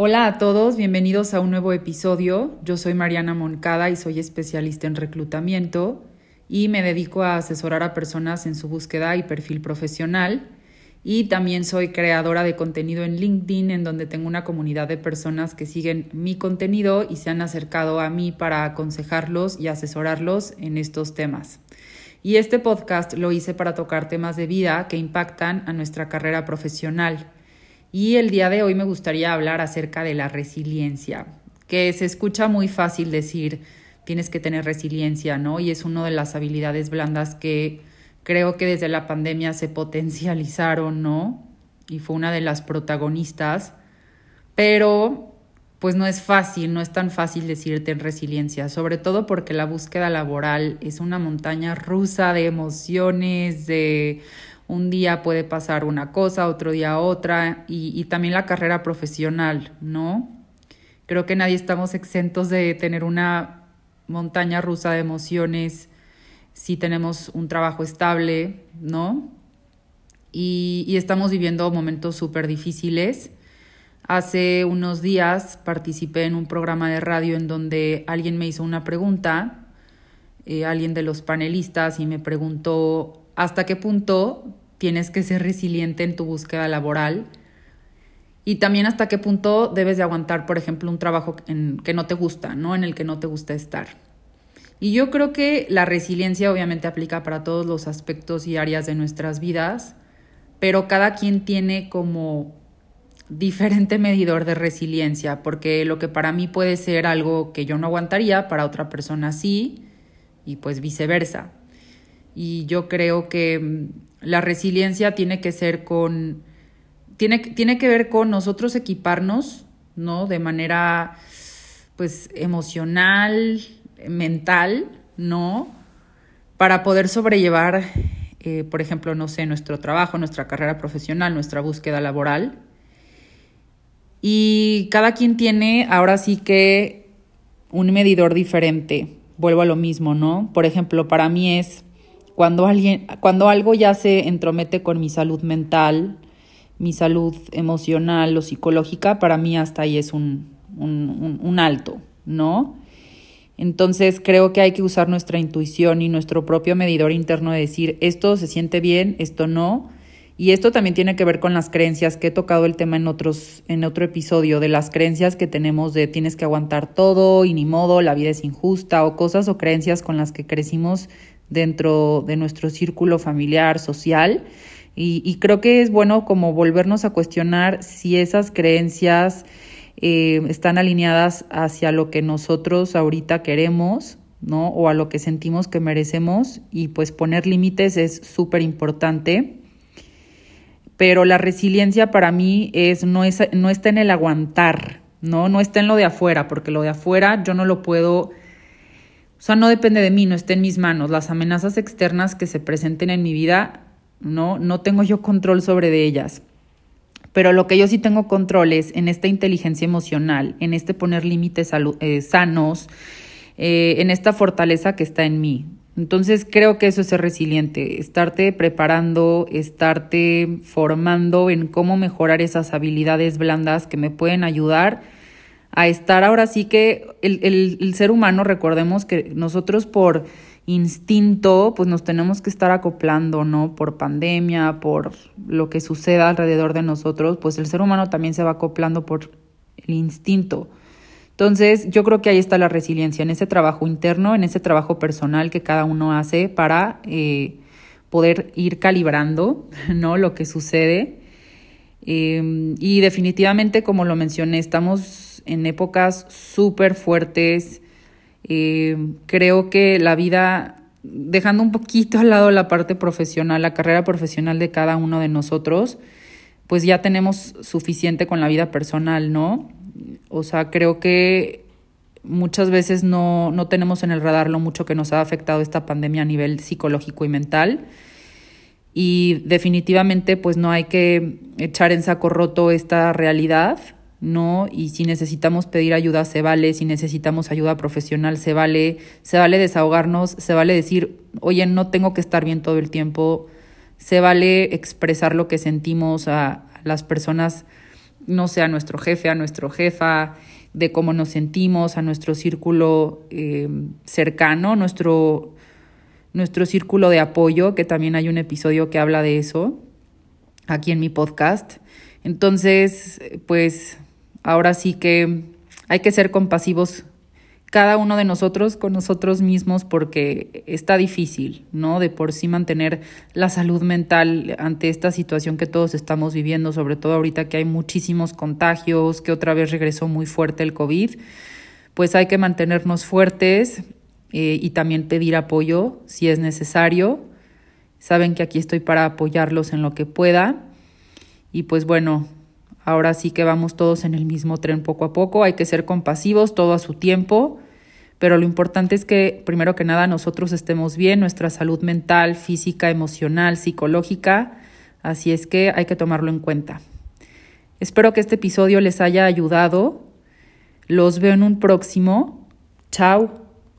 Hola a todos, bienvenidos a un nuevo episodio. Yo soy Mariana Moncada y soy especialista en reclutamiento y me dedico a asesorar a personas en su búsqueda y perfil profesional. Y también soy creadora de contenido en LinkedIn, en donde tengo una comunidad de personas que siguen mi contenido y se han acercado a mí para aconsejarlos y asesorarlos en estos temas. Y este podcast lo hice para tocar temas de vida que impactan a nuestra carrera profesional. Y el día de hoy me gustaría hablar acerca de la resiliencia, que se escucha muy fácil decir, tienes que tener resiliencia, ¿no? Y es una de las habilidades blandas que creo que desde la pandemia se potencializaron, ¿no? Y fue una de las protagonistas, pero pues no es fácil, no es tan fácil decirte en resiliencia, sobre todo porque la búsqueda laboral es una montaña rusa de emociones, de... un día puede pasar una cosa, otro día otra, y también la carrera profesional, ¿no? Creo que nadie estamos exentos de tener una montaña rusa de emociones si tenemos un trabajo estable, ¿no? Y estamos viviendo momentos súper difíciles. Hace unos días participé en un programa de radio en donde alguien me hizo una pregunta, alguien de los panelistas, y me preguntó, ¿hasta qué punto tienes que ser resiliente en tu búsqueda laboral? Y también hasta qué punto debes de aguantar, por ejemplo, un trabajo que no te gusta, ¿no? En el que no te gusta estar. Y yo creo que la resiliencia obviamente aplica para todos los aspectos y áreas de nuestras vidas, pero cada quien tiene como diferente medidor de resiliencia, porque lo que para mí puede ser algo que yo no aguantaría, para otra persona sí, y pues viceversa. Y yo creo que la resiliencia tiene que ver con nosotros equiparnos, ¿no? De manera, pues, emocional, mental, ¿no? Para poder sobrellevar, por ejemplo, no sé, nuestro trabajo, nuestra carrera profesional, nuestra búsqueda laboral. Y cada quien tiene ahora sí que un medidor diferente. Vuelvo a lo mismo, ¿no? Por ejemplo, para mí es... Cuando algo ya se entromete con mi salud mental, mi salud emocional o psicológica, para mí hasta ahí es un alto, ¿no? Entonces creo que hay que usar nuestra intuición y nuestro propio medidor interno de decir, esto se siente bien, esto no. Y esto también tiene que ver con las creencias, que he tocado el tema en otro episodio, de las creencias que tenemos de tienes que aguantar todo y ni modo, la vida es injusta, o cosas o creencias con las que crecimos dentro de nuestro círculo familiar, social, y creo que es bueno como volvernos a cuestionar si esas creencias están alineadas hacia lo que nosotros ahorita queremos, ¿no? O a lo que sentimos que merecemos, y pues poner límites es súper importante, pero la resiliencia para mí no está en el aguantar, ¿no? No está en lo de afuera, porque lo de afuera yo no lo puedo... O sea, no depende de mí, no está en mis manos. Las amenazas externas que se presenten en mi vida, no tengo yo control sobre de ellas. Pero lo que yo sí tengo control es en esta inteligencia emocional, en este poner límites sanos, en esta fortaleza que está en mí. Entonces creo que eso es ser resiliente, estarte preparando, estarte formando en cómo mejorar esas habilidades blandas que me pueden ayudar a estar ahora sí que el ser humano, recordemos que nosotros por instinto pues nos tenemos que estar acoplando, ¿no? Por pandemia, por lo que suceda alrededor de nosotros, pues el ser humano también se va acoplando por el instinto. Entonces yo creo que ahí está la resiliencia, en ese trabajo interno, en ese trabajo personal que cada uno hace para poder ir calibrando, ¿no? Lo que sucede. Y definitivamente, como lo mencioné, estamos en épocas súper fuertes. Creo que la vida, dejando un poquito al lado la parte profesional, la carrera profesional de cada uno de nosotros, pues ya tenemos suficiente con la vida personal, ¿no? O sea, creo que muchas veces no tenemos en el radar lo mucho que nos ha afectado esta pandemia a nivel psicológico y mental. Y definitivamente, pues no hay que echar en saco roto esta realidad, ¿no? Y si necesitamos pedir ayuda, se vale. Si necesitamos ayuda profesional, se vale. Se vale desahogarnos, se vale decir, oye, no tengo que estar bien todo el tiempo. Se vale expresar lo que sentimos a las personas no sé, a nuestro jefe, a nuestra jefa, de cómo nos sentimos, a nuestro círculo cercano, nuestro círculo de apoyo, que también hay un episodio que habla de eso aquí en mi podcast. Entonces, pues ahora sí que hay que ser compasivos cada uno de nosotros con nosotros mismos, porque está difícil, ¿no? De por sí mantener la salud mental ante esta situación que todos estamos viviendo, sobre todo ahorita que hay muchísimos contagios, que otra vez regresó muy fuerte el COVID. Pues hay que mantenernos fuertes y también pedir apoyo si es necesario. Saben que aquí estoy para apoyarlos en lo que pueda. Y pues bueno, ahora sí que vamos todos en el mismo tren poco a poco. Hay que ser compasivos, todo a su tiempo. Pero lo importante es que, primero que nada, nosotros estemos bien, nuestra salud mental, física, emocional, psicológica. Así es que hay que tomarlo en cuenta. Espero que este episodio les haya ayudado. Los veo en un próximo. Chao.